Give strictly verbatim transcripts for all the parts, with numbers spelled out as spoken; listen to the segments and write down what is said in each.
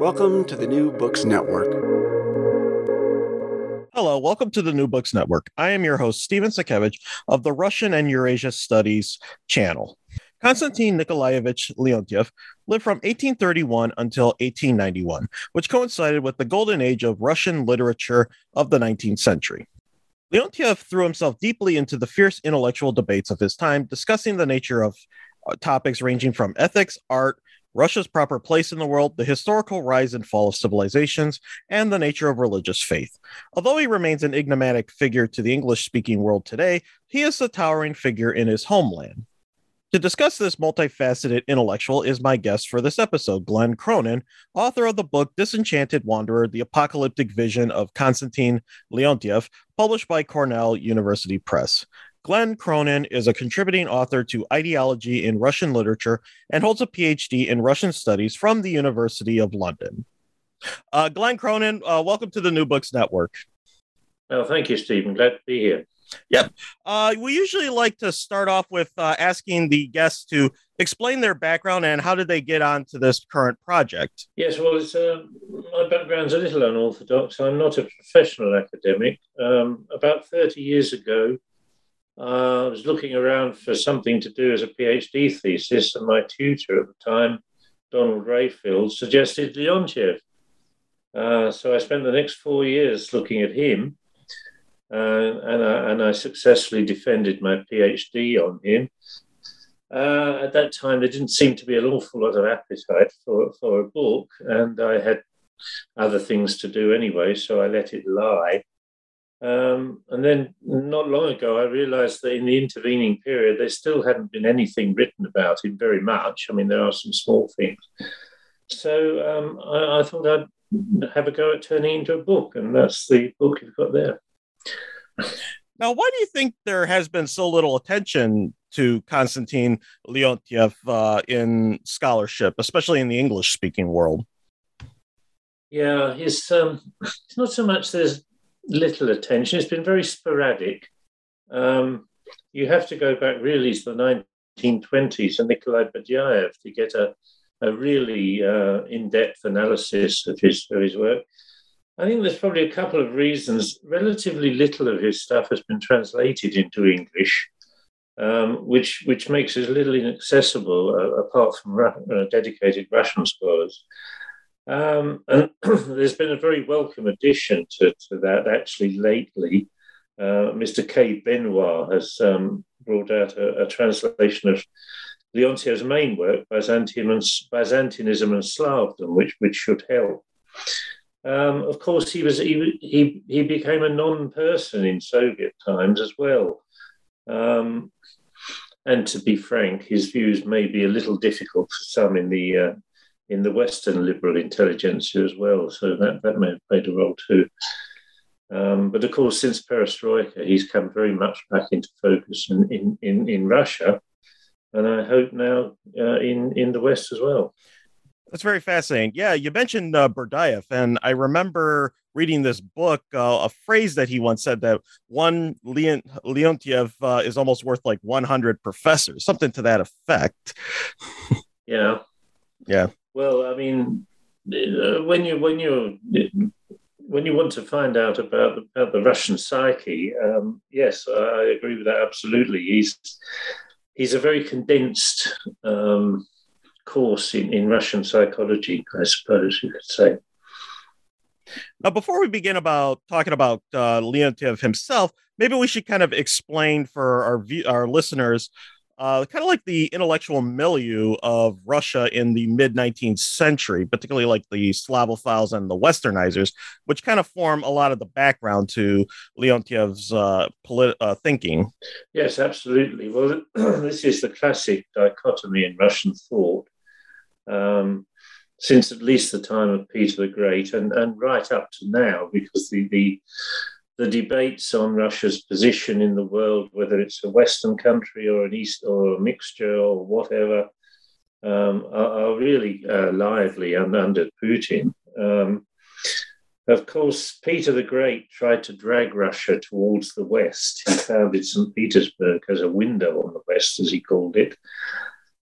Welcome to the New Books Network. Hello, welcome to the New Books Network. I am your host, Steven Sakevich of the Russian and Eurasia Studies channel. Konstantin Nikolaevich Leontiev lived from eighteen thirty-one until eighteen ninety-one, which coincided with the golden age of Russian literature of the nineteenth century. Leontiev threw himself deeply into the fierce intellectual debates of his time, discussing the nature of uh, topics ranging from ethics, art, Russia's proper place in the world, the historical rise and fall of civilizations, and the nature of religious faith. Although he remains an enigmatic figure to the English-speaking world today, he is a towering figure in his homeland. To discuss this multifaceted intellectual is my guest for this episode, Glenn Cronin, author of the book Disenchanted Wanderer, The Apocalyptic Vision of Konstantin Leontiev, published by Cornell University Press. Glenn Cronin is a contributing author to Ideology in Russian Literature and holds a P H D in Russian Studies from the University of London. Uh, Glenn Cronin, uh, welcome to the New Books Network. Well, thank you, Stephen. Glad to be here. Yep. Uh, we usually like to start off with uh, asking the guests to explain their background and how did they get on to this current project. Yes, well, it's, uh, my background's a little unorthodox. I'm not a professional academic. Um, about thirty years ago, Uh, I was looking around for something to do as a P H D thesis, and my tutor at the time, Donald Rayfield, suggested Leontiev. Uh, so I spent the next four years looking at him, uh, and, I, and I successfully defended my P H D on him. Uh, at that time, there didn't seem to be an awful lot of appetite for, for a book, and I had other things to do anyway, so I let it lie. Um, and then not long ago, I realized that in the intervening period, there still hadn't been anything written about him very much. I mean, there are some small things. So um, I, I thought I'd have a go at turning into a book, and that's the book you've got there. Now, why do you think there has been so little attention to Konstantin Leontiev uh, in scholarship, especially in the English-speaking world? Yeah, it's, um, it's not so much there's little attention. It's been very sporadic. Um, you have to go back really to the nineteen twenties and Nikolai Berdyaev to get a, a really uh, in-depth analysis of his, of his work. I think there's probably a couple of reasons. Relatively little of his stuff has been translated into English, um, which, which makes it a little inaccessible uh, apart from uh, dedicated Russian scholars. Um, and there's been a very welcome addition to, to that actually lately. Uh, Mister K. Benoit has um, brought out a, a translation of Leontiev's main work, Byzantium and, Byzantinism and Slavdom, which which should help. Um, of course, he was he, he he became a non-person in Soviet times as well. Um, and to be frank, his views may be a little difficult for some in the uh, in the Western liberal intelligentsia as well. So that, that may have played a role too. Um, but of course, since Perestroika, he's come very much back into focus in, in, in, in Russia, and I hope now uh, in, in the West as well. That's very fascinating. Yeah, you mentioned uh, Berdyaev, and I remember reading this book, uh, a phrase that he once said that one Leont- Leontiev uh, is almost worth like one hundred professors, something to that effect. Yeah. Yeah. Well, I mean, when you when you when you want to find out about the, about the Russian psyche, um, yes, I agree with that absolutely. He's he's a very condensed um, course in, in Russian psychology, I suppose you could say. Now, before we begin about talking about uh, Leontiev himself, maybe we should kind of explain for our our listeners uh, kind of like the intellectual milieu of Russia in the mid nineteenth century, particularly like the Slavophiles and the Westernizers, which kind of form a lot of the background to Leontiev's uh, polit- uh, thinking. Yes, absolutely. Well, this is the classic dichotomy in Russian thought. Um, since at least the time of Peter the Great and, and right up to now, because the, the the debates on Russia's position in the world, whether it's a Western country or an East or a mixture or whatever, um, are, are really uh, lively and under Putin. Um, of course, Peter the Great tried to drag Russia towards the West. He founded Saint Petersburg as a window on the West, as he called it.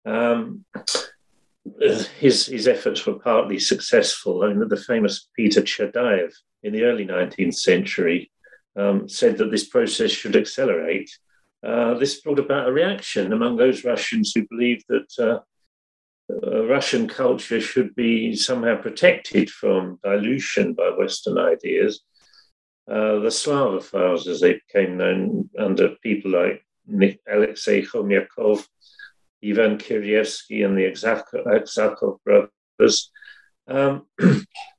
Um His his efforts were partly successful. I mean, the famous Peter Chadaev in the early nineteenth century um, said that this process should accelerate. Uh, this brought about a reaction among those Russians who believed that uh, Russian culture should be somehow protected from dilution by Western ideas. Uh, the Slavophiles, as they became known under people like Nik- Alexei Khomyakov, Ivan Turgenev and the Aksakov brothers. Um,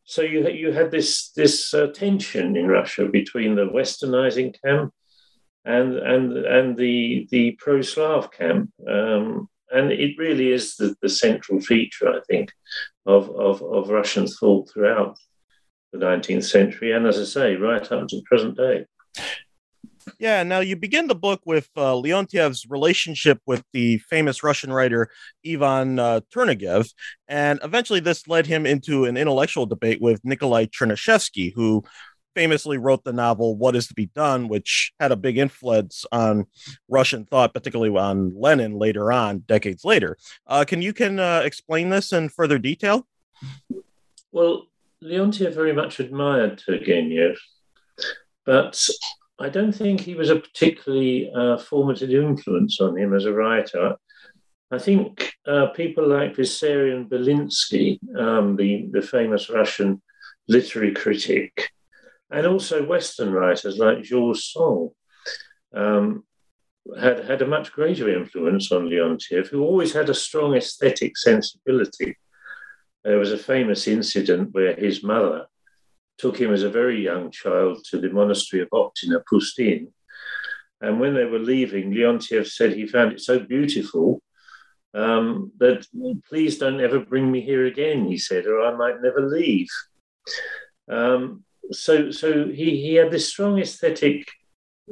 so you you had this this uh, tension in Russia between the Westernizing camp and and and the the pro-Slav camp, um, and it really is the, the central feature, I think, of, of of Russian thought throughout the nineteenth century, and as I say, right up to the present day. Yeah, now you begin the book with uh, Leontiev's relationship with the famous Russian writer Ivan uh, Turgenev, and eventually this led him into an intellectual debate with Nikolai Chernyshevsky, who famously wrote the novel What Is to Be Done, which had a big influence on Russian thought, particularly on Lenin later on, decades later. Uh, can you can uh, explain this in further detail? Well, Leontiev very much admired Turgenev, but I don't think he was a particularly uh, formative influence on him as a writer. I think uh, people like Vissarion Belinsky, um, the, the famous Russian literary critic, and also Western writers like George Sand um, had, had a much greater influence on Leontiev, who always had a strong aesthetic sensibility. There was a famous incident where his mother took him as a very young child to the monastery of Optina, Pustin. And when they were leaving, Leontiev said he found it so beautiful um, that, please don't ever bring me here again, he said, or I might never leave. Um, so so he, he had this strong aesthetic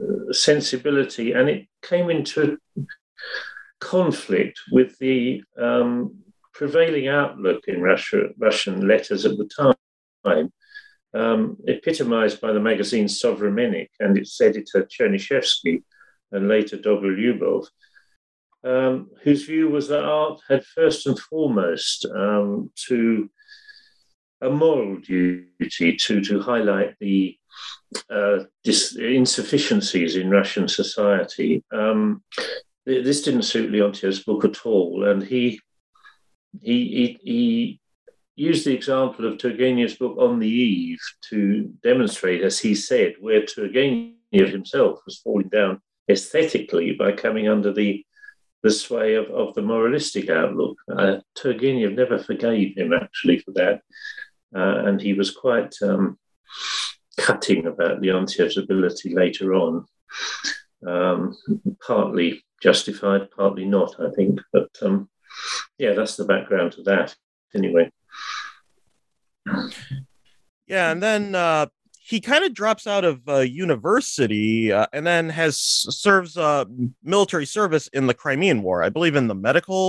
uh, sensibility, and it came into conflict with the um, prevailing outlook in Russia, Russian letters at the time, Um, epitomized by the magazine Sovremennik and its editor Chernyshevsky and later Dobrolyubov, um, whose view was that art had first and foremost um, to a moral duty to, to highlight the uh, dis- insufficiencies in Russian society. Um, th- this didn't suit Leontiev's book at all, and he he he. he Use the example of Turgenev's book On the Eve to demonstrate, as he said, where Turgenev himself was falling down aesthetically by coming under the, the sway of, of the moralistic outlook. Uh, Turgenev never forgave him, actually, for that. Uh, and he was quite um, cutting about Leontiev's ability later on, um, partly justified, partly not, I think. But, um, yeah, that's the background to that, anyway. Yeah, and then uh, he kind of drops out of uh, university uh, and then has serves uh, military service in the Crimean War, I believe in the medical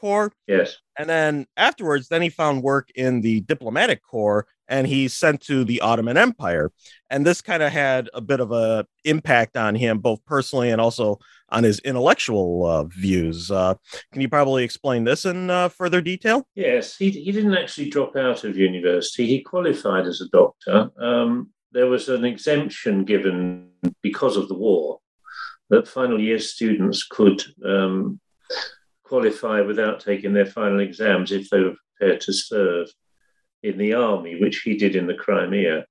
corps. Yes. And then afterwards, then he found work in the diplomatic corps, and he's sent to the Ottoman Empire. And this kind of had a bit of a impact on him, both personally and also on his intellectual uh, views. Uh, can you probably explain this in uh, further detail? Yes, he, he didn't actually drop out of university. He qualified as a doctor. Um, there was an exemption given because of the war that final year students could um, qualify without taking their final exams if they were prepared to serve. in the army, which he did in the Crimea.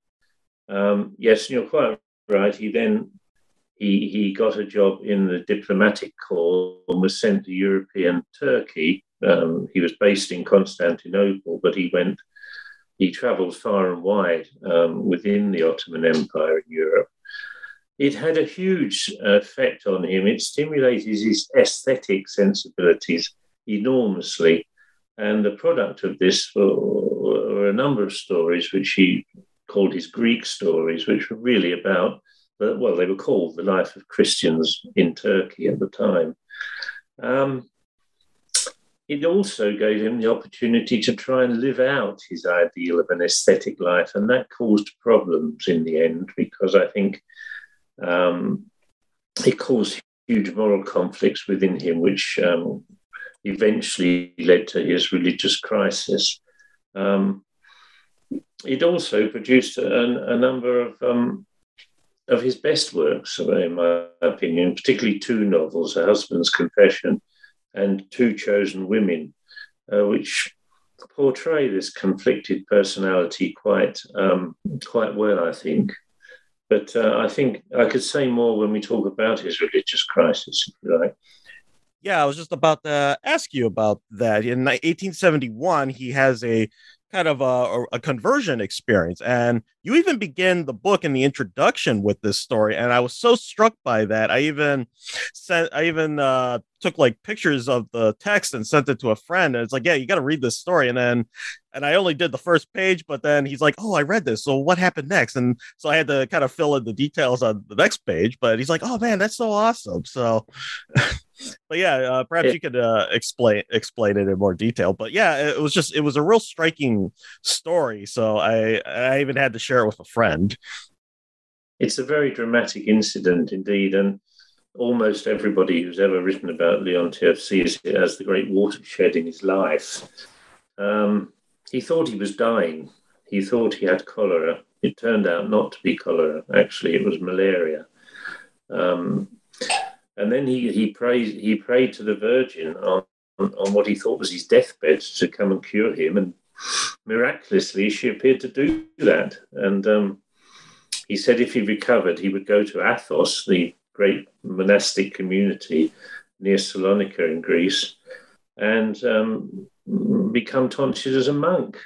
Um, yes, you're quite right. He then he he got a job in the diplomatic corps and was sent to European Turkey. Um, he was based in Constantinople, but he went. He travelled far and wide um, within the Ottoman Empire in Europe. It had a huge effect on him. It stimulated his aesthetic sensibilities enormously. And the product of this were, were a number of stories which he called his Greek stories, which were really about, well, they were called The Life of Christians in Turkey at the time. Um, It also gave him the opportunity to try and live out his ideal of an aesthetic life. And that caused problems in the end, because I think um, it caused huge moral conflicts within him, which um, eventually led to his religious crisis. Um, it also produced a, a number of, um, of his best works, in my opinion, particularly two novels, A Husband's Confession and Two Chosen Women, uh, which portray this conflicted personality quite um, quite well, I think. But uh, I think I could say more when we talk about his religious crisis, if you like. Yeah, I was just about to ask you about that. In eighteen seventy-one, he has a kind of a, a conversion experience. And you even begin the book in the introduction with this story. And I was so struck by that. I even sent, I even uh, took like pictures of the text and sent it to a friend. And it's like, yeah, you got to read this story. And then, and I only did the first page, but then he's like, oh, I read this. So what happened next? And so I had to kind of fill in the details on the next page, but he's like, oh man, that's so awesome. So, but yeah, uh, perhaps yeah. you could uh, explain, explain it in more detail, but yeah, it was just, it was a real striking story. So I, I even had to share it with a friend. It's a very dramatic incident indeed. And almost everybody who's ever written about Leontiev sees it as the great watershed in his life. Um, he thought he was dying. He thought he had cholera. It turned out not to be cholera. Actually, it was malaria. Um, and then he he prayed, he prayed to the Virgin on, on what he thought was his deathbed to come and cure him. And miraculously, she appeared to do that. And um, he said if he recovered, he would go to Athos, the great monastic community near Salonika in Greece, and um, become tonsured as a monk,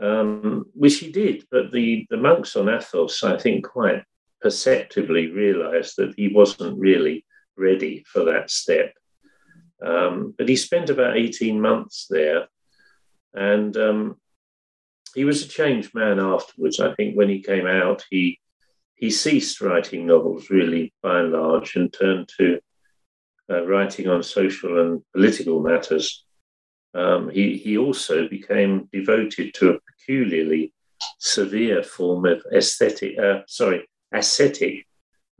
um, which he did. But the, the monks on Athos, I think, quite perceptibly realized that he wasn't really ready for that step. Um, but he spent about eighteen months there, and um, he was a changed man afterwards. I think when he came out, he He ceased writing novels, really, by and large, and turned to uh, writing on social and political matters. Um, he, he also became devoted to a peculiarly severe form of aesthetic, uh, sorry, ascetic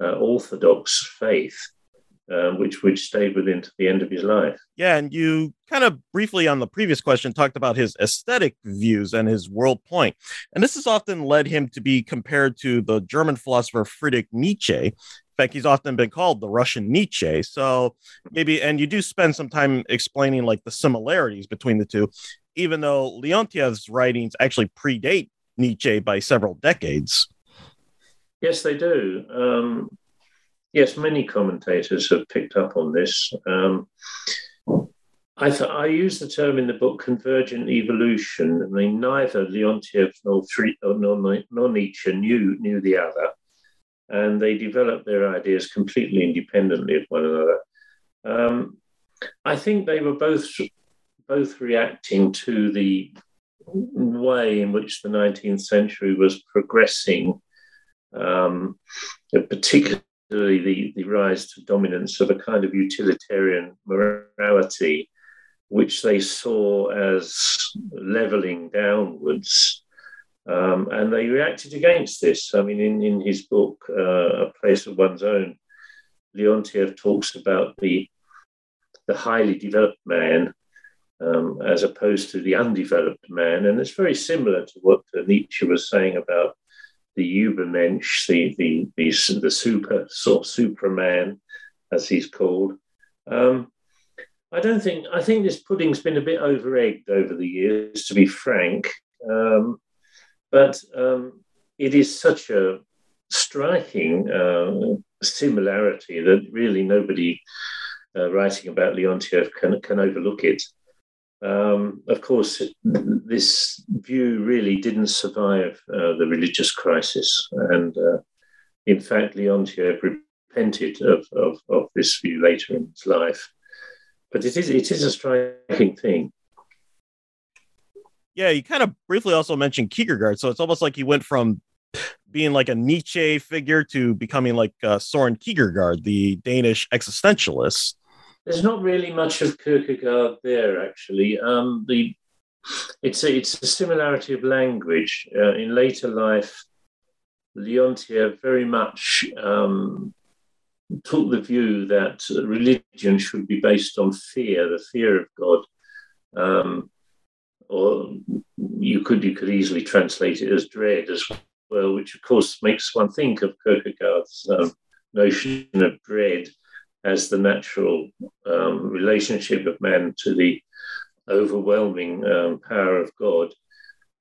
uh, orthodox faith, uh, which would stay with him to the end of his life. Yeah, and you kind of briefly on the previous question talked about his aesthetic views and his world point. And this has often led him to be compared to the German philosopher Friedrich Nietzsche. In fact, he's often been called the Russian Nietzsche. So maybe, and you do spend some time explaining like the similarities between the two, even though Leontiev's writings actually predate Nietzsche by several decades. Yes, they do. Um, yes, many commentators have picked up on this. Um I, th- I use the term in the book convergent evolution. I mean, neither Leontiev nor, nor, nor Nietzsche knew, knew the other, and they developed their ideas completely independently of one another. Um, I think they were both, both reacting to the way in which the nineteenth century was progressing, um, particularly the, the rise to dominance of a kind of utilitarian morality, which they saw as leveling downwards. Um, and they reacted against this. I mean, in, in his book, uh, A Place of One's Own, Leontiev talks about the, the highly developed man um, as opposed to the undeveloped man. And it's very similar to what Nietzsche was saying about the Übermensch, the, the, the, the super, sort of superman, as he's called. Um, I don't think, I think this pudding's been a bit over-egged over the years, to be frank. Um, but um, it is such a striking uh, similarity that really nobody uh, writing about Leontiev can, can overlook it. Um, of course, this view really didn't survive uh, the religious crisis. And uh, in fact, Leontiev repented of, of, of this view later in his life. But it is, it is a striking thing. Yeah, you kind of briefly also mentioned Kierkegaard. So it's almost like he went from being like a Nietzsche figure to becoming like uh, Soren Kierkegaard, the Danish existentialist. There's not really much of Kierkegaard there, actually. Um, the it's a, it's a similarity of language. Uh, in later life, Leontiev very much um, took the view that religion should be based on fear, the fear of God. Um, or you could you could easily translate it as dread as well, which of course makes one think of Kierkegaard's um, notion of dread as the natural um, relationship of man to the overwhelming um, power of God.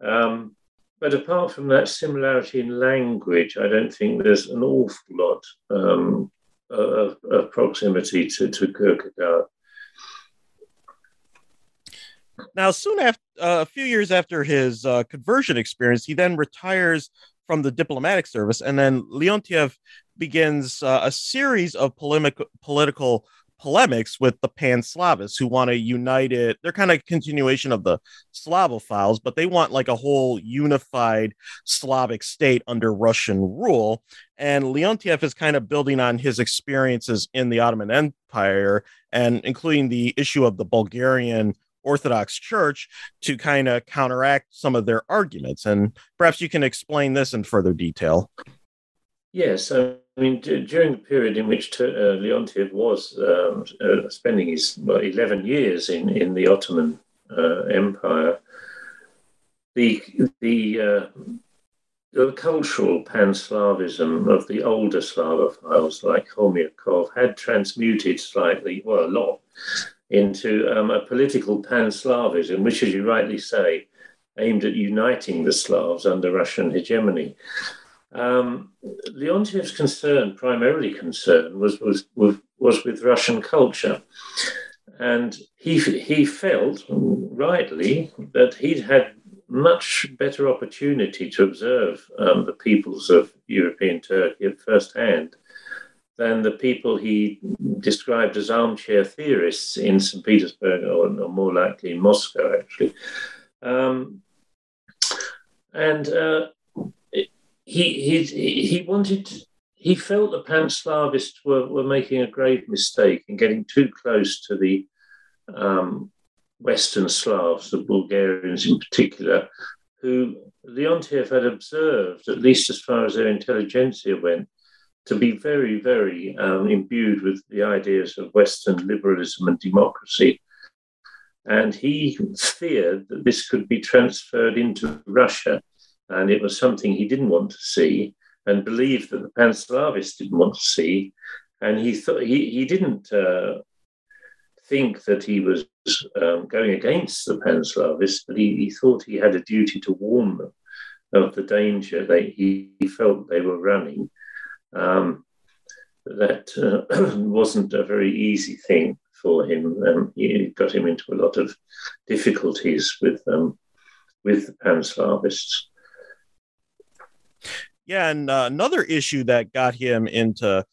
Um, but apart from that similarity in language, I don't think there's an awful lot um, of, of proximity to, to Kierkegaard. Now, soon after, uh, a few years after his uh, conversion experience, he then retires from the diplomatic service, and then Leontiev begins uh, a series of polemic, political polemics with the Pan-Slavists, who want to unite it. They're kind of a continuation of the Slavophiles, but they want like a whole unified Slavic state under Russian rule. And Leontiev is kind of building on his experiences in the Ottoman Empire, and including the issue of the Bulgarian Orthodox Church, to kind of counteract some of their arguments. And perhaps you can explain this in further detail. Yes, I mean, d- during the period in which t- uh, Leontiev was um, uh, spending his well, eleven years in, in the Ottoman uh, Empire, the, the, uh, the cultural pan-Slavism of the older Slavophiles like Khomyakov had transmuted slightly, well, a lot, into um, a political pan-Slavism, which, as you rightly say, aimed at uniting the Slavs under Russian hegemony. Um, Leontiev's concern, primarily concern, was, was, was, was with Russian culture. And he, he felt, rightly, that he'd had much better opportunity to observe um, the peoples of European Turkey at first hand than the people he described as armchair theorists in Saint Petersburg, or, or more likely in Moscow, actually. Um, and uh, he, he he wanted, he felt the Pan-Slavists were, were making a grave mistake in getting too close to the um, Western Slavs, the Bulgarians in particular, who Leontiev had observed, at least as far as their intelligentsia went, to be very, very um, imbued with the ideas of Western liberalism and democracy. And he feared that this could be transferred into Russia, and it was something he didn't want to see, and believed that the Pan-Slavists didn't want to see. And he thought he, he didn't uh, think that he was um, going against the Pan-Slavists, but he, he thought he had a duty to warn them of the danger that he, he felt they were running. Um, that uh, wasn't a very easy thing for him. Um, it got him into a lot of difficulties with um, with the Pan-Slavists. Yeah, and uh, another issue that got him into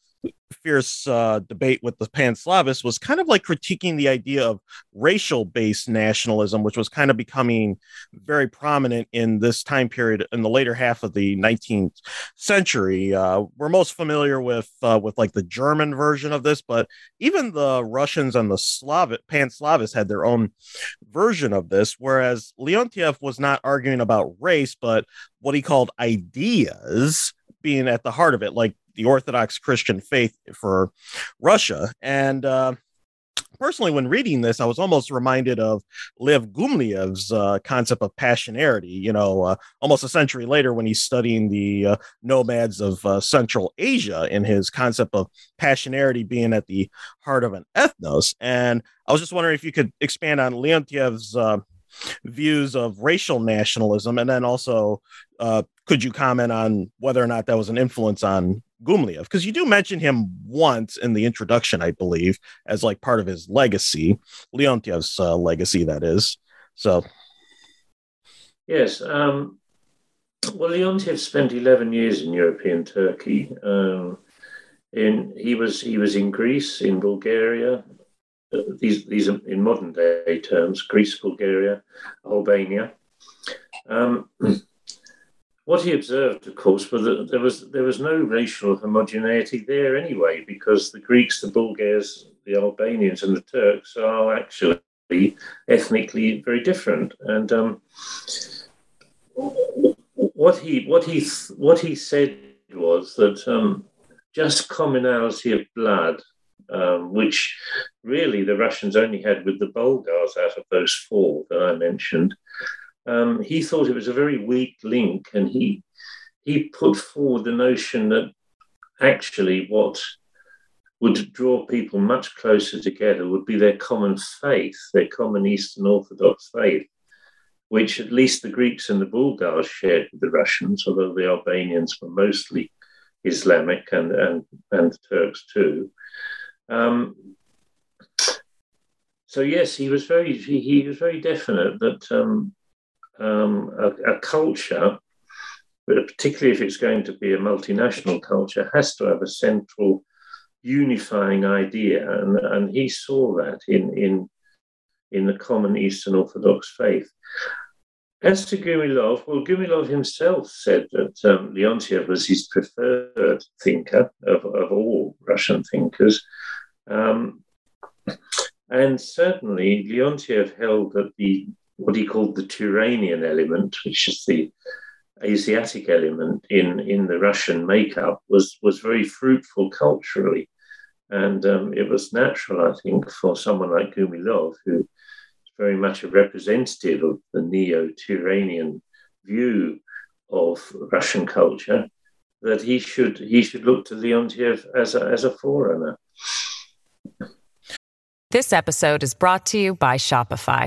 fierce uh, debate with the Pan-Slavists was kind of like critiquing the idea of racial-based nationalism, which was kind of becoming very prominent in this time period in the later half of the nineteenth century. Uh, we're most familiar with uh, with like the German version of this, but even the Russians and the Slavic Pan-Slavists had their own version of this, whereas Leontiev was not arguing about race, but what he called ideas being at the heart of it, like the Orthodox Christian faith for Russia. And uh, personally, when reading this, I was almost reminded of Lev Gumilev's uh, concept of passionarity, you know, uh, almost a century later when he's studying the uh, nomads of uh, Central Asia, in his concept of passionarity being at the heart of an ethnos. And I was just wondering if you could expand on Leontiev's uh, views of racial nationalism? And then also, uh, could you comment on whether or not that was an influence on Gumilev? Because you do mention him once in the introduction, I believe, as like part of his legacy, Leontiev's uh, legacy, that is. So, yes. Um, well, Leontiev spent eleven years in European Turkey. Um, in he was he was in Greece, in Bulgaria. Uh, these these are in modern day terms: Greece, Bulgaria, Albania. Um, What he observed, of course, was that there was there was no racial homogeneity there anyway, because the Greeks, the Bulgars, the Albanians, and the Turks are actually ethnically very different. And um, what he what he what he said was that um, just commonality of blood, um, which really the Russians only had with the Bulgars out of those four that I mentioned. Um, he thought it was a very weak link, and he he put forward the notion that actually what would draw people much closer together would be their common faith, their common Eastern Orthodox faith, which at least the Greeks and the Bulgars shared with the Russians, although the Albanians were mostly Islamic, and, and, and the Turks too. Um, so yes, he was very he, he was very definite that. Um, Um, a, a culture, but particularly if it's going to be a multinational culture, has to have a central unifying idea, and, and he saw that in, in, in the common Eastern Orthodox faith. As to Gumilev, well, Gumilev himself said that um, Leontiev was his preferred thinker of, of all Russian thinkers, um, and certainly Leontiev held that the what he called the Turanian element, which is the Asiatic element in, in the Russian makeup, was, was very fruitful culturally. And um, it was natural, I think, for someone like Gumilev, who is very much a representative of the neo-Turanian view of Russian culture, that he should he should look to Leontiev as a, as a forerunner. This episode is brought to you by Shopify.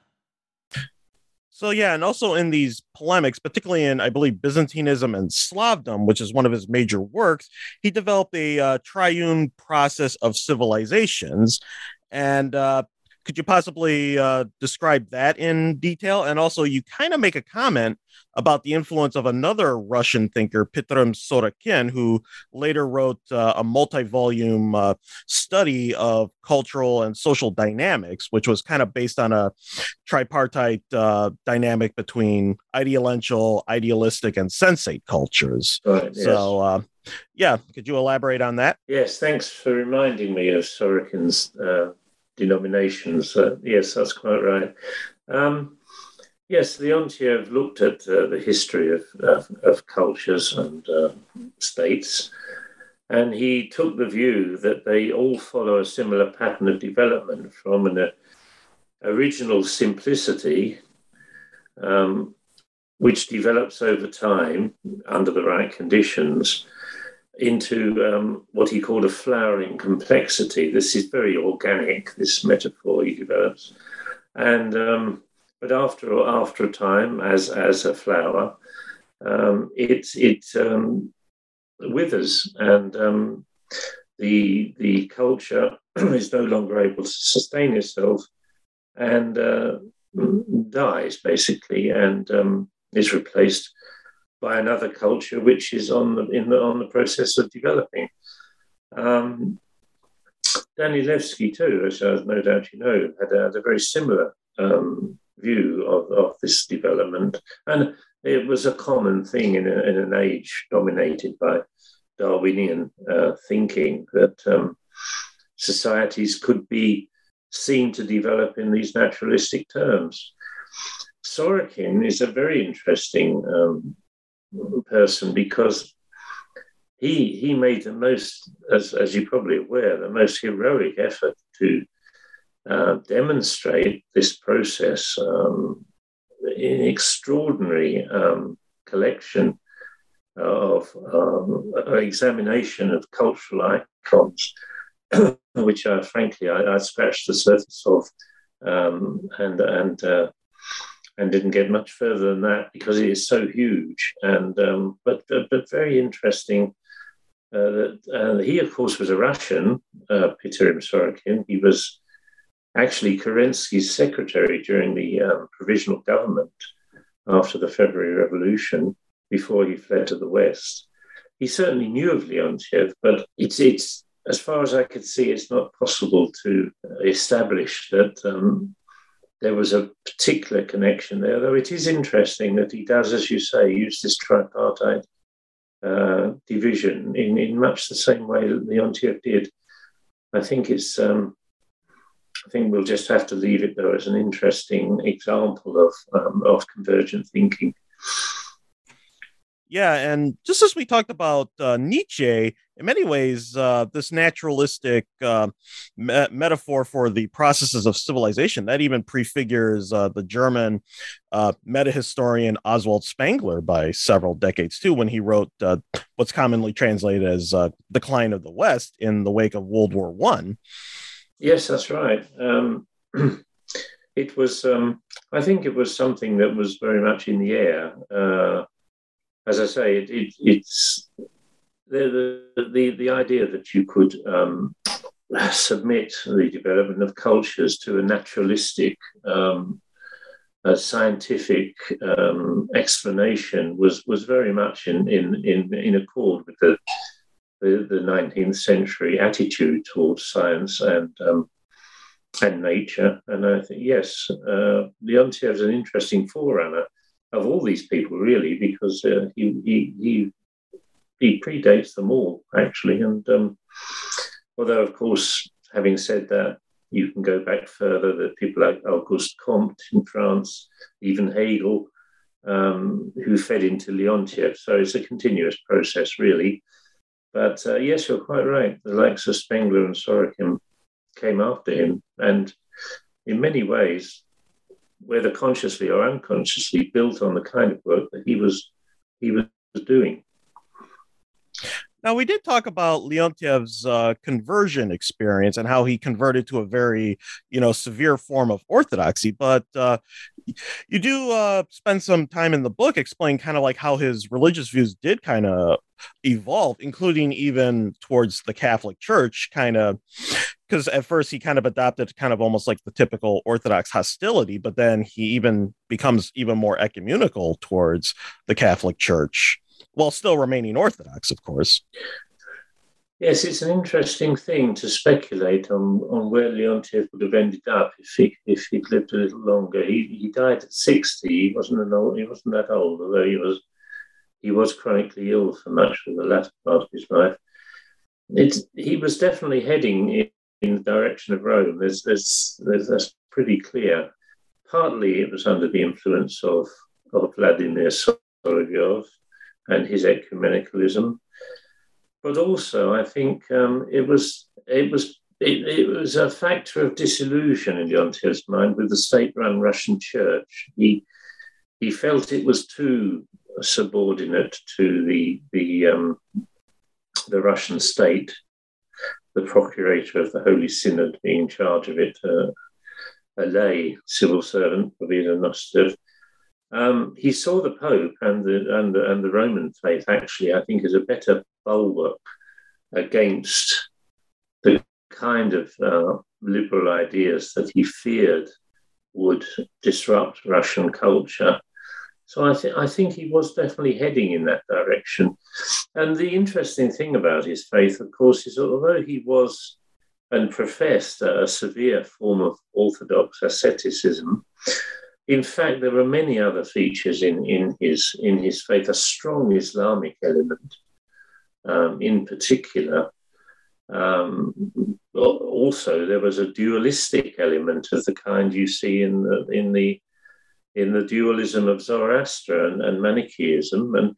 So, yeah, and also in these polemics, particularly in, I believe, Byzantinism and Slavdom, which is one of his major works, he developed a uh, triune process of civilizations. And uh, could you possibly uh, describe that in detail? And also, you kind of make a comment about the influence of another Russian thinker, Pitrim Sorokin, who later wrote uh, a multi-volume uh, study of cultural and social dynamics, which was kind of based on a tripartite uh, dynamic between idealential, idealistic, and sensate cultures. Right, yes. So, uh, yeah, could you elaborate on that? Yes, thanks for reminding me of Sorokin's uh, denominations. Uh, yes, that's quite right. Um, Yes, Leontiev looked at uh, the history of, of, of cultures and uh, states, and he took the view that they all follow a similar pattern of development from an uh, original simplicity, um, which develops over time under the right conditions, into um, what he called a flowering complexity. This is very organic, this metaphor he develops. And... Um, But after after a time, as as a flower, um, it it um, withers, and um, the the culture is no longer able to sustain itself, and uh, dies basically, and um, is replaced by another culture which is on the in the on the process of developing. Um, Danilevsky too, as no doubt you know, had a, had a very similar Um, view of, of this development, and it was a common thing in, a, in an age dominated by Darwinian uh, thinking that um, societies could be seen to develop in these naturalistic terms. Sorokin is a very interesting um, person, because he he made the most, as as you're probably aware, the most heroic effort to uh, demonstrate this process um, in extraordinary um, collection of um, examination of cultural icons, which I frankly I, I scratched the surface of, um, and and uh, and didn't get much further than that because it is so huge. And um, but, but but very interesting. Uh, that uh, he of course was a Russian, uh, Pitrim Sorokin. He was actually Kerensky's secretary during the um, provisional government after the February Revolution, before he fled to the West. He certainly knew of Leontiev, but it's, it's as far as I could see, it's not possible to establish that um, there was a particular connection there, though it is interesting that he does, as you say, use this tripartite uh, division in, in much the same way that Leontiev did. I think it's... Um, I think we'll just have to leave it, though, as an interesting example of um, of convergent thinking. Yeah, and just as we talked about uh, Nietzsche, in many ways, uh, this naturalistic uh, me- metaphor for the processes of civilization, that even prefigures uh, the German uh, metahistorian Oswald Spengler by several decades, too, when he wrote uh, what's commonly translated as uh, Decline of the West in the wake of World War One. Yes, that's right. Um, it was, um, I think it was something that was very much in the air. Uh, as I say, it, it, it's the, the, the idea that you could um, submit the development of cultures to a naturalistic, um, a scientific um, explanation was, was very much in, in, in, in accord with the The, the nineteenth century attitude towards science and um, and nature. And I think, yes, uh, Leontiev is an interesting forerunner of all these people, really, because uh, he, he he he predates them all, actually. And um, although, of course, having said that, you can go back further, that people like Auguste Comte in France, even Hegel, um, who fed into Leontiev. So it's a continuous process, really. But uh, yes, you're quite right. The likes of Spengler and Sorokin came after him, and in many ways, whether consciously or unconsciously, built on the kind of work that he was he was doing. Now, we did talk about Leontiev's uh, conversion experience and how he converted to a very, you know, severe form of orthodoxy. But uh, you do uh, spend some time in the book explaining kind of like how his religious views did kind of evolve, including even towards the Catholic Church, kind of, because at first he kind of adopted kind of almost like the typical Orthodox hostility, but then he even becomes even more ecumenical towards the Catholic Church, while still remaining Orthodox, of course. Yes, it's an interesting thing to speculate on, on where Leontiev would have ended up if he if he'd lived a little longer. He he died at sixty. He wasn't an old, he wasn't that old, although he was he was chronically ill for much of the latter part of his life. It's, he was definitely heading in, in the direction of Rome. There's, there's, there's, that's pretty clear. Partly it was under the influence of, of Vladimir Solovyov and his ecumenicalism, but also I think um, it was it was it, it was a factor of disillusion in Leontiev's mind with the state-run Russian Church. He he felt it was too subordinate to the the um, the Russian state, the procurator of the Holy Synod being in charge of it, uh, a lay civil servant, Voivodinostv. Um, he saw the Pope and the, and the and the Roman faith, actually, I think, as a better bulwark against the kind of uh, liberal ideas that he feared would disrupt Russian culture. So I, th- I think he was definitely heading in that direction. And the interesting thing about his faith, of course, is although he was and professed a, a severe form of Orthodox asceticism, in fact, there were many other features in, in his in his faith, a strong Islamic element, um, in particular. Um, also, there was a dualistic element of the kind you see in the in the in the dualism of Zoroaster and, and Manichaeism. And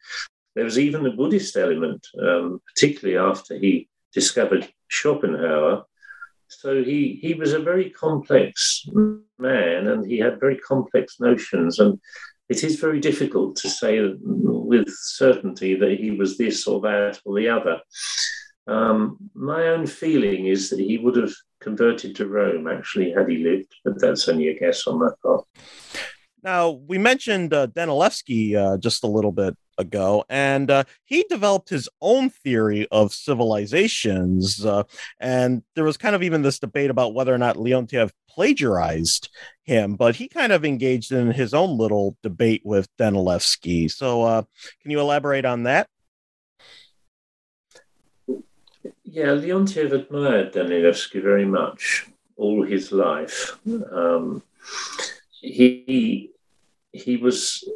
there was even a Buddhist element, um, particularly after he discovered Schopenhauer. So he, he was a very complex man, and he had very complex notions. And it is very difficult to say with certainty that he was this or that or the other. Um, my own feeling is that he would have converted to Rome, actually, had he lived. But that's only a guess on my part. Now, we mentioned uh, Danilevsky uh, just a little bit ago, and uh, he developed his own theory of civilizations. Uh, and there was kind of even this debate about whether or not Leontiev plagiarized him, but he kind of engaged in his own little debate with Danilevsky. So uh, can you elaborate on that? Yeah, Leontiev admired Danilevsky very much all his life. Um, He he was,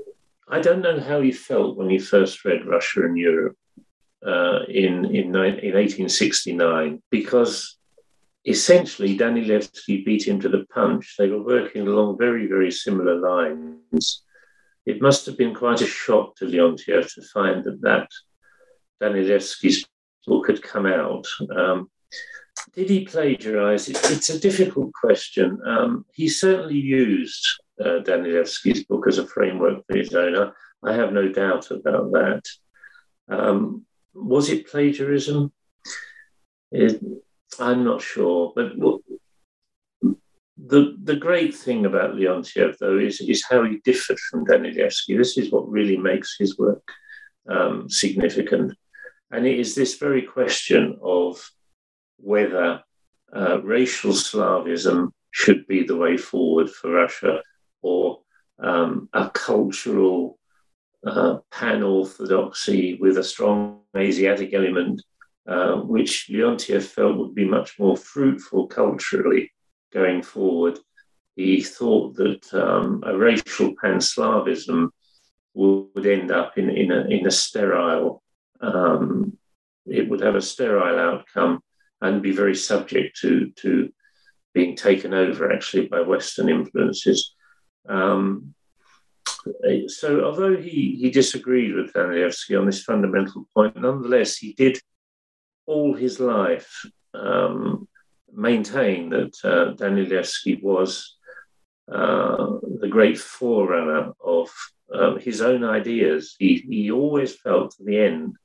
I don't know how he felt when he first read Russia and Europe uh, in, in, in eighteen sixty-nine, because essentially Danilevsky beat him to the punch. They were working along very, very similar lines. It must have been quite a shock to Leontiev to find that, that Danilevsky's book had come out. Um, Did he plagiarize? It's a difficult question. Um, he certainly used uh, Danilevsky's book as a framework for his own. I have no doubt about that. Um, was it plagiarism? It, I'm not sure. But what, the, the great thing about Leontiev, though, is, is how he differed from Danilevsky. This is what really makes his work um, significant. And it is this very question of whether uh, racial Slavism should be the way forward for Russia, or um, a cultural uh, pan-orthodoxy with a strong Asiatic element, uh, which Leontiev felt would be much more fruitful culturally going forward. He thought that um, a racial pan-Slavism would end up in, in, a, in a sterile, um, it would have a sterile outcome and be very subject to, to being taken over, actually, by Western influences. Um, so although he, he disagreed with Danilevsky on this fundamental point, nonetheless, he did all his life um, maintain that uh, Danilevsky was uh, the great forerunner of um, his own ideas. He, he always felt to the end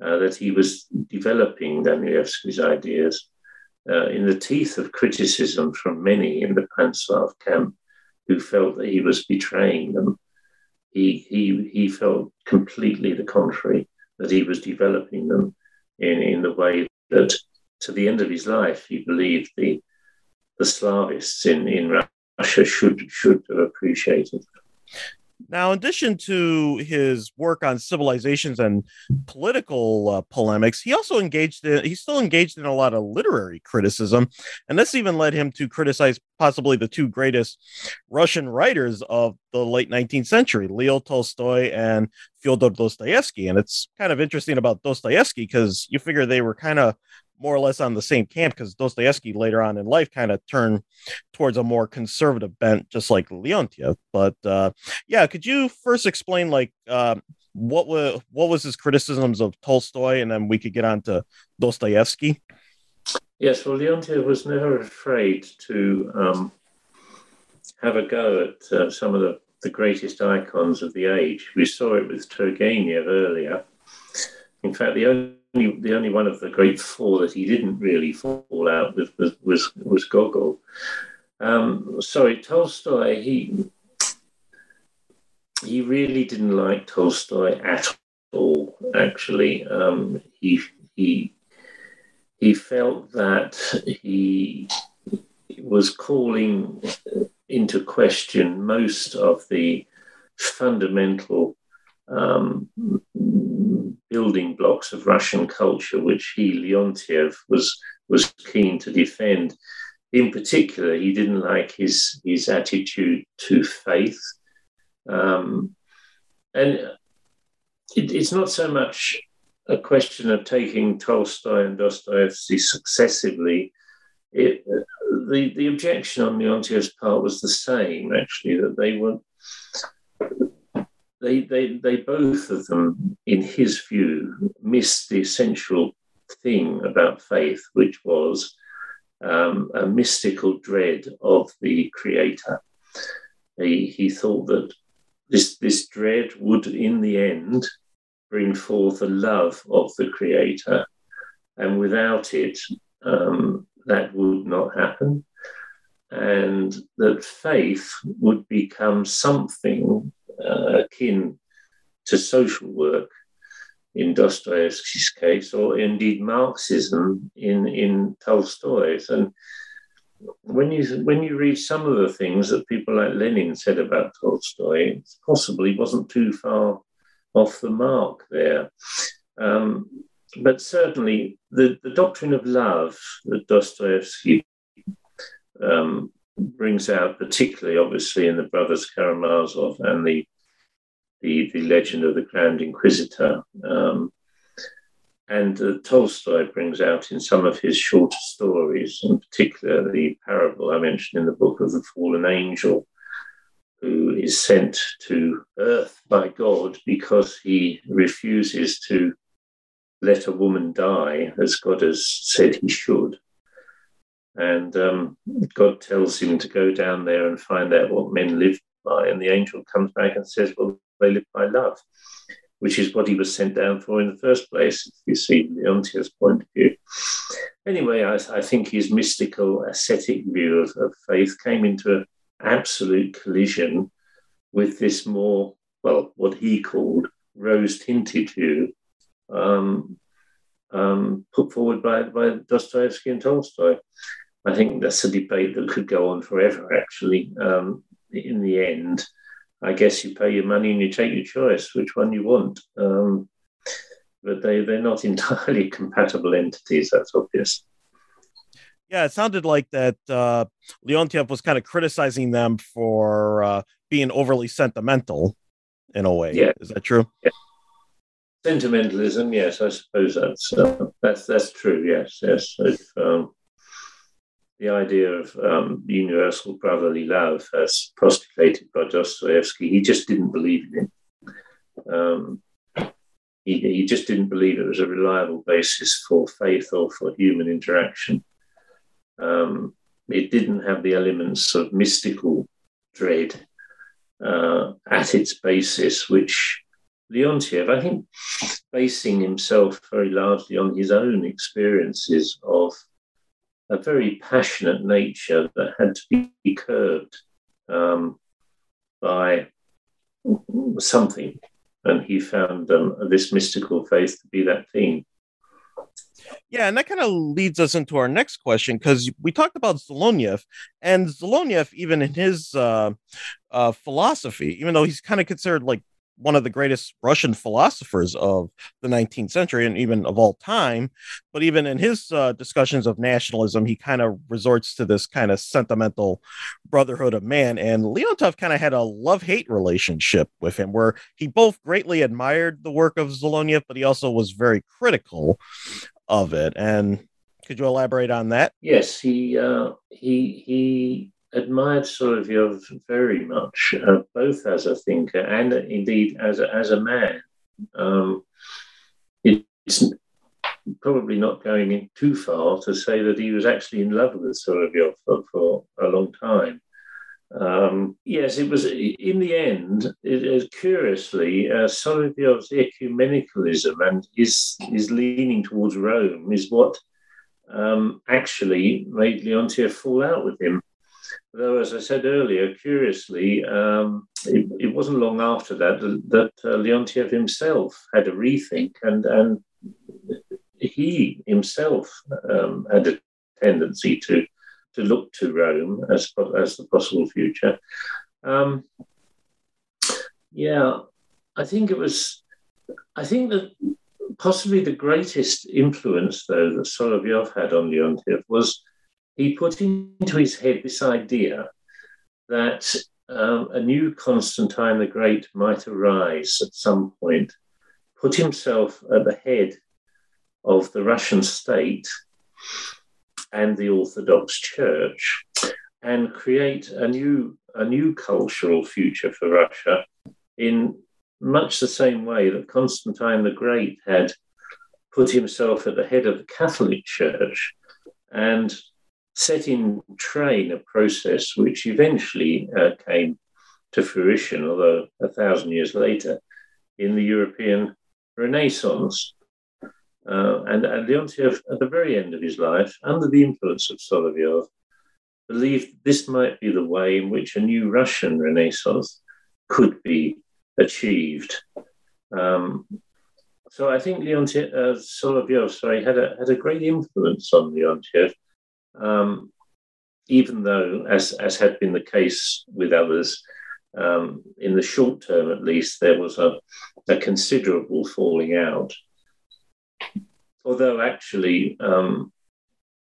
Uh, that he was developing Danilevsky's ideas uh, in the teeth of criticism from many in the Panslav camp who felt that he was betraying them. He, he, he felt completely the contrary, that he was developing them in, in the way that to the end of his life he believed the, the Slavists in, in Russia should, should have appreciated. Now, in addition to his work on civilizations and political uh, polemics, he also engaged in, he's still engaged in a lot of literary criticism. And this even led him to criticize possibly the two greatest Russian writers of the late nineteenth century, Leo Tolstoy and Fyodor Dostoevsky. And it's kind of interesting about Dostoevsky because you figure they were kind of more or less on the same camp, because Dostoevsky later on in life kind of turned towards a more conservative bent, just like Leontiev. But uh, yeah, could you first explain like uh, what were what was his criticisms of Tolstoy, and then we could get on to Dostoevsky? Yes, well, Leontiev was never afraid to um, have a go at uh, some of the, the greatest icons of the age. We saw it with Turgenev earlier. In fact, the only The only one of the great four that he didn't really fall out with was was, was Gogol. Um, sorry, Tolstoy. He he really didn't like Tolstoy at all. Actually, um, he he he felt that he was calling into question most of the fundamental Um, building blocks of Russian culture, which he, Leontiev, was was keen to defend. In particular, he didn't like his his attitude to faith, um, and it, it's not so much a question of taking Tolstoy and Dostoevsky successively. It, the the objection on Leontiev's part was the same, actually, that they were They, they, they both of them, in his view, missed the essential thing about faith, which was um, a mystical dread of the Creator. He, he thought that this, this dread would, in the end, bring forth a love of the Creator, and without it, um, that would not happen, and that faith would become something Uh, akin to social work in Dostoevsky's case, or indeed Marxism in, in Tolstoy's. And when you when you read some of the things that people like Lenin said about Tolstoy, it possibly wasn't too far off the mark there. Um, but certainly the, the doctrine of love that Dostoevsky um, brings out, particularly obviously in the Brothers Karamazov and the the, the Legend of the Grand Inquisitor, um, and uh, Tolstoy brings out in some of his shorter stories, in particular the parable I mentioned in the book of the fallen angel, who is sent to earth by God because he refuses to let a woman die as God has said he should. And um, God tells him to go down there and find out what men live by. And the angel comes back and says, well, they live by love, which is what he was sent down for in the first place, if you see Leontiev's point of view. Anyway, I, I think his mystical, ascetic view of, of faith came into an absolute collision with this more, well, what he called rose-tinted view, um, um, put forward by, by Dostoevsky and Tolstoy. I think that's a debate that could go on forever, actually. Um, in the end, I guess you pay your money and you take your choice, which one you want. Um, but they, they're not entirely compatible entities, that's obvious. Yeah, it sounded like that uh, Leontiev was kind of criticizing them for uh, being overly sentimental, in a way. Yeah. Is that true? Yeah. Sentimentalism, yes, I suppose that's, uh, that's, that's true, yes, yes. If, um, the idea of um, universal brotherly love as postulated by Dostoevsky, he just didn't believe in it. Um, he, he just didn't believe it was a reliable basis for faith or for human interaction. Um, it didn't have the elements of mystical dread uh, at its basis, which Leontiev, I think, basing himself very largely on his own experiences of a very passionate nature that had to be curbed um, by something. And he found um, this mystical faith to be that thing. Yeah, and that kind of leads us into our next question, because we talked about Solovyov, and Solovyov, even in his uh, uh, philosophy, even though he's kind of considered like one of the greatest Russian philosophers of the nineteenth century and even of all time. But even in his uh, discussions of nationalism, he kind of resorts to this kind of sentimental brotherhood of man. And Leontiev kind of had a love-hate relationship with him, where he both greatly admired the work of Solovyov, but he also was very critical of it. And could you elaborate on that? Yes, he uh, he he... admired Solovyov very much, uh, both as a thinker and indeed as a, as a man. Um, it, it's probably not going in too far to say that he was actually in love with Solovyov for, for a long time. Um, yes, it was in the end, it, it, curiously, uh, Solovyov's ecumenicalism and his, his leaning towards Rome is what um, actually made Leontiev fall out with him. Though, as I said earlier, curiously, um, it, it wasn't long after that that uh, Leontiev himself had a rethink, and and he himself um, had a tendency to to look to Rome as as the possible future. Um, yeah, I think it was. I think that possibly the greatest influence, though, that Solovyov had on Leontiev was, he put into his head this idea that um, a new Constantine the Great might arise at some point, put himself at the head of the Russian state and the Orthodox Church, and create a new, a new cultural future for Russia in much the same way that Constantine the Great had put himself at the head of the Catholic Church and set in train a process which eventually uh, came to fruition, although a thousand years later, in the European Renaissance. Uh, and, and Leontiev, at the very end of his life, under the influence of Solovyov, believed this might be the way in which a new Russian Renaissance could be achieved. Um, so I think Leontiev, uh, Solovyov, sorry, had a, had a great influence on Leontiev, um, even though, as, as had been the case with others, um, in the short term at least, there was a, a considerable falling out. Although actually um,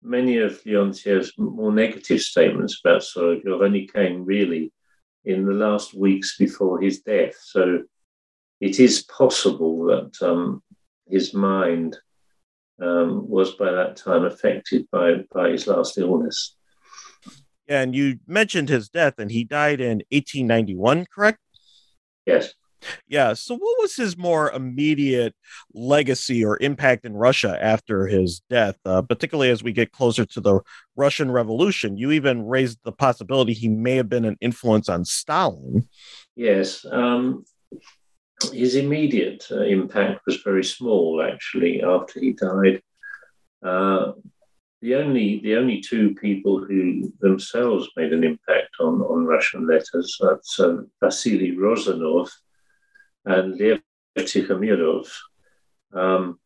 many of Leontiev's more negative statements about Solovyov only came really in the last weeks before his death. So it is possible that um, his mind um, was by that time affected by, by his last illness. Yeah, and you mentioned his death, and he died in eighteen ninety-one, correct? Yes. Yeah, so what was his more immediate legacy or impact in Russia after his death, uh, particularly as we get closer to the Russian Revolution? You even raised the possibility he may have been an influence on Stalin. Yes, um, his immediate uh, impact was very small, actually, after he died. Uh, the only the only two people who themselves made an impact on, on Russian letters, that's uh, Vasily Rozanov and Lev Tichomirov. Um,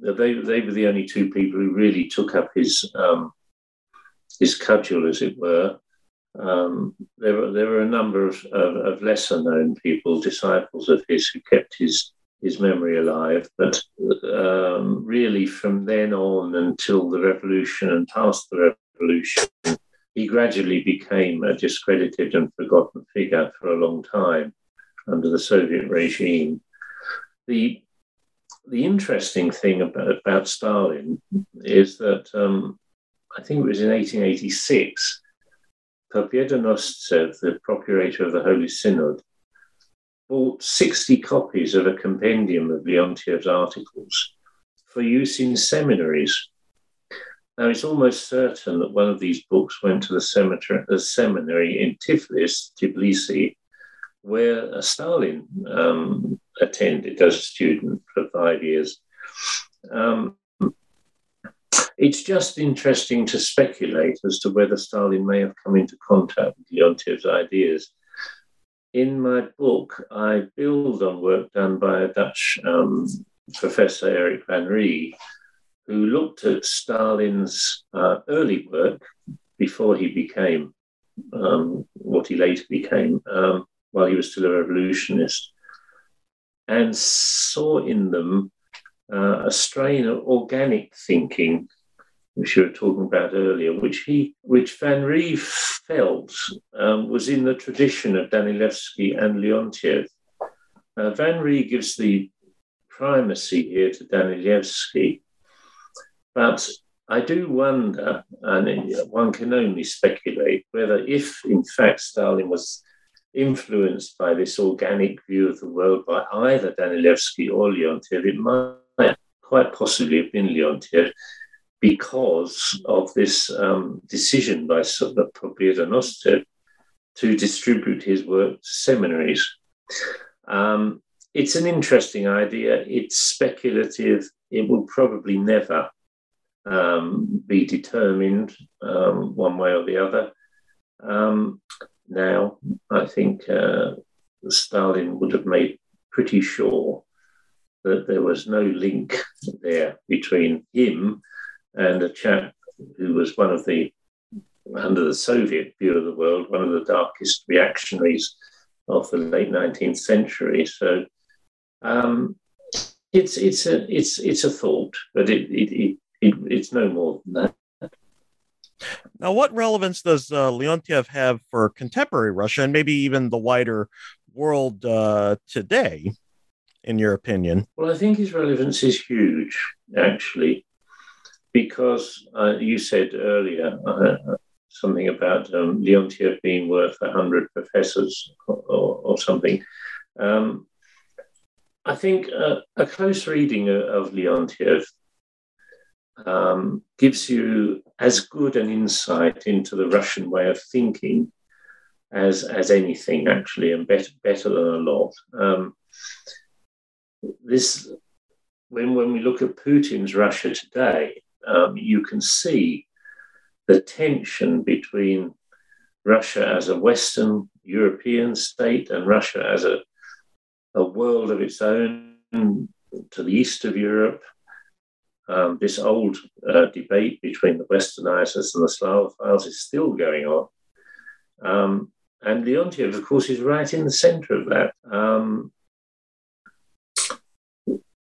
they, they were the only two people who really took up his um, his cudgel, as it were. Um, there were there were a number of, of, of lesser known people, disciples of his, who kept his his memory alive. But um, really, from then on until the revolution and past the revolution, he gradually became a discredited and forgotten figure for a long time under the Soviet regime. The, the interesting thing about, about Stalin is that um, I think it was in eighteen eighty-six, Pobyedonostsev, the procurator of the Holy Synod, bought sixty copies of a compendium of Leontiev's articles for use in seminaries. Now, it's almost certain that one of these books went to the, cemetery, the seminary in Tiflis, Tbilisi, where Stalin um, attended as a student for five years. Um, it's just interesting to speculate as to whether Stalin may have come into contact with Leontiev's ideas. In my book, I build on work done by a Dutch um, professor, Eric van Rie, who looked at Stalin's uh, early work before he became um, what he later became, um, while he was still a revolutionist, and saw in them uh, a strain of organic thinking, which you were talking about earlier, which he, which Van Rie felt um, was in the tradition of Danilevsky and Leontiev. Uh, Van Rie gives the primacy here to Danilevsky, but I do wonder, and one can only speculate, whether if, in fact, Stalin was influenced by this organic view of the world by either Danilevsky or Leontiev, it might quite possibly have been Leontiev because of this um, decision by Pobyedonostsev to distribute his work to seminaries. Um, it's an interesting idea. It's speculative. It will probably never um, be determined um, one way or the other. Um, Now, I think uh, Stalin would have made pretty sure that there was no link there between him and a chap who was one of the, under the Soviet view of the world, one of the darkest reactionaries of the late nineteenth century. So um, it's it's a it's it's a thought, but it it, it, it it's no more than that. Now, what relevance does uh, Leontiev have for contemporary Russia and maybe even the wider world uh, today, in your opinion? Well, I think his relevance is huge, actually, because uh, you said earlier, uh, something about um, Leontiev being worth one hundred professors or, or, or something. Um, I think uh, a close reading of Leontiev um, gives you as good an insight into the Russian way of thinking as as anything, actually, and better better than a lot. Um, this, when when we look at Putin's Russia today, um, you can see the tension between Russia as a Western European state and Russia as a a world of its own to the east of Europe. Um, this old uh, debate between the Westernizers and the Slavophiles is still going on. Um, and Leontiev, of course, is right in the center of that. Um,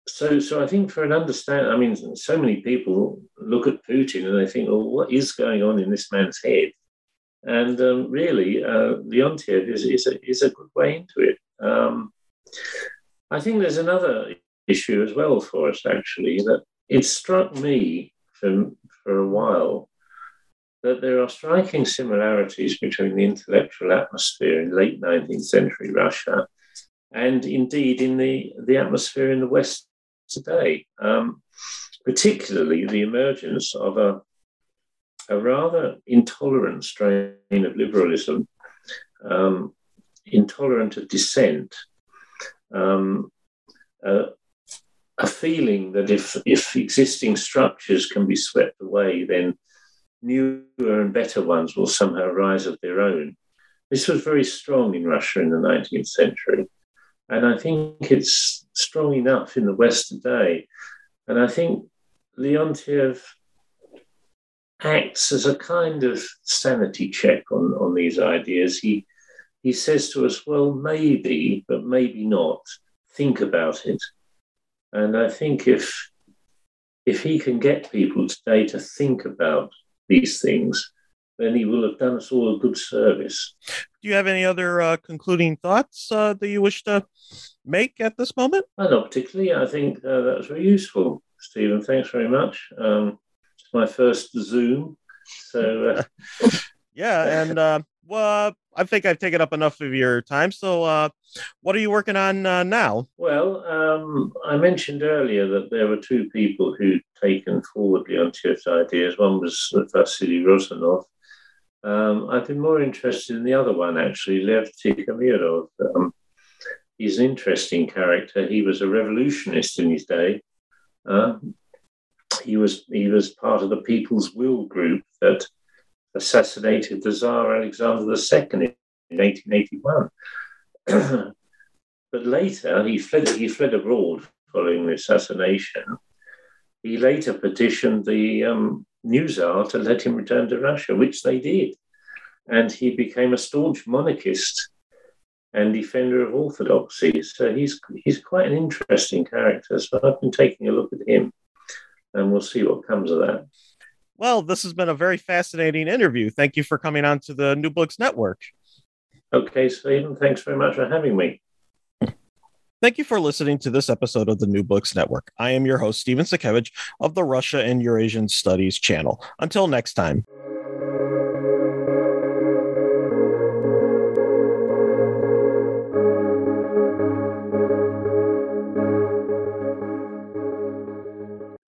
so, so I think for an understanding, I mean, so many people look at Putin and they think, oh, what is going on in this man's head? And um, really, uh, Leontiev is, is, a, is a good way into it. Um, I think there's another issue as well for us, actually, that it struck me for, for a while that there are striking similarities between the intellectual atmosphere in late nineteenth century Russia and, indeed, in the, the atmosphere in the West today, um, particularly the emergence of a, a rather intolerant strain of liberalism, um, intolerant of dissent, Um, uh, a feeling that if, if existing structures can be swept away, then newer and better ones will somehow rise of their own. This was very strong in Russia in the nineteenth century. And I think it's strong enough in the West today. And I think Leontiev acts as a kind of sanity check on, on these ideas. He He says to us, well, maybe, but maybe not. Think about it. And I think if, if he can get people today to think about these things, then he will have done us all a good service. Do you have any other uh, concluding thoughts uh, that you wish to make at this moment? Well, not particularly. I think uh, that was very useful, Stephen. Thanks very much. Um, it's my first Zoom. So, uh... yeah, and... Uh... Well, I think I've taken up enough of your time. So uh, what are you working on uh, now? Well, um, I mentioned earlier that there were two people who'd taken forward Leontiev's ideas. One was Vasily Rozanov. Um, I've been more interested in the other one, actually, Lev Tikhomirov. Um, he's an interesting character. He was a revolutionist in his day. Uh, he was he was part of the People's Will group that assassinated the Tsar Alexander the Second in eighteen eighty-one. But later, he fled, he fled abroad following the assassination. He later petitioned the um, new Tsar to let him return to Russia, which they did. And he became a staunch monarchist and defender of orthodoxy. So he's, he's quite an interesting character. So I've been taking a look at him, and we'll see what comes of that. Well, this has been a very fascinating interview. Thank you for coming on to the New Books Network. Okay, Stephen, thanks very much for having me. Thank you for listening to this episode of the New Books Network. I am your host, Stephen Sakevich, of the Russia and Eurasian Studies channel. Until next time.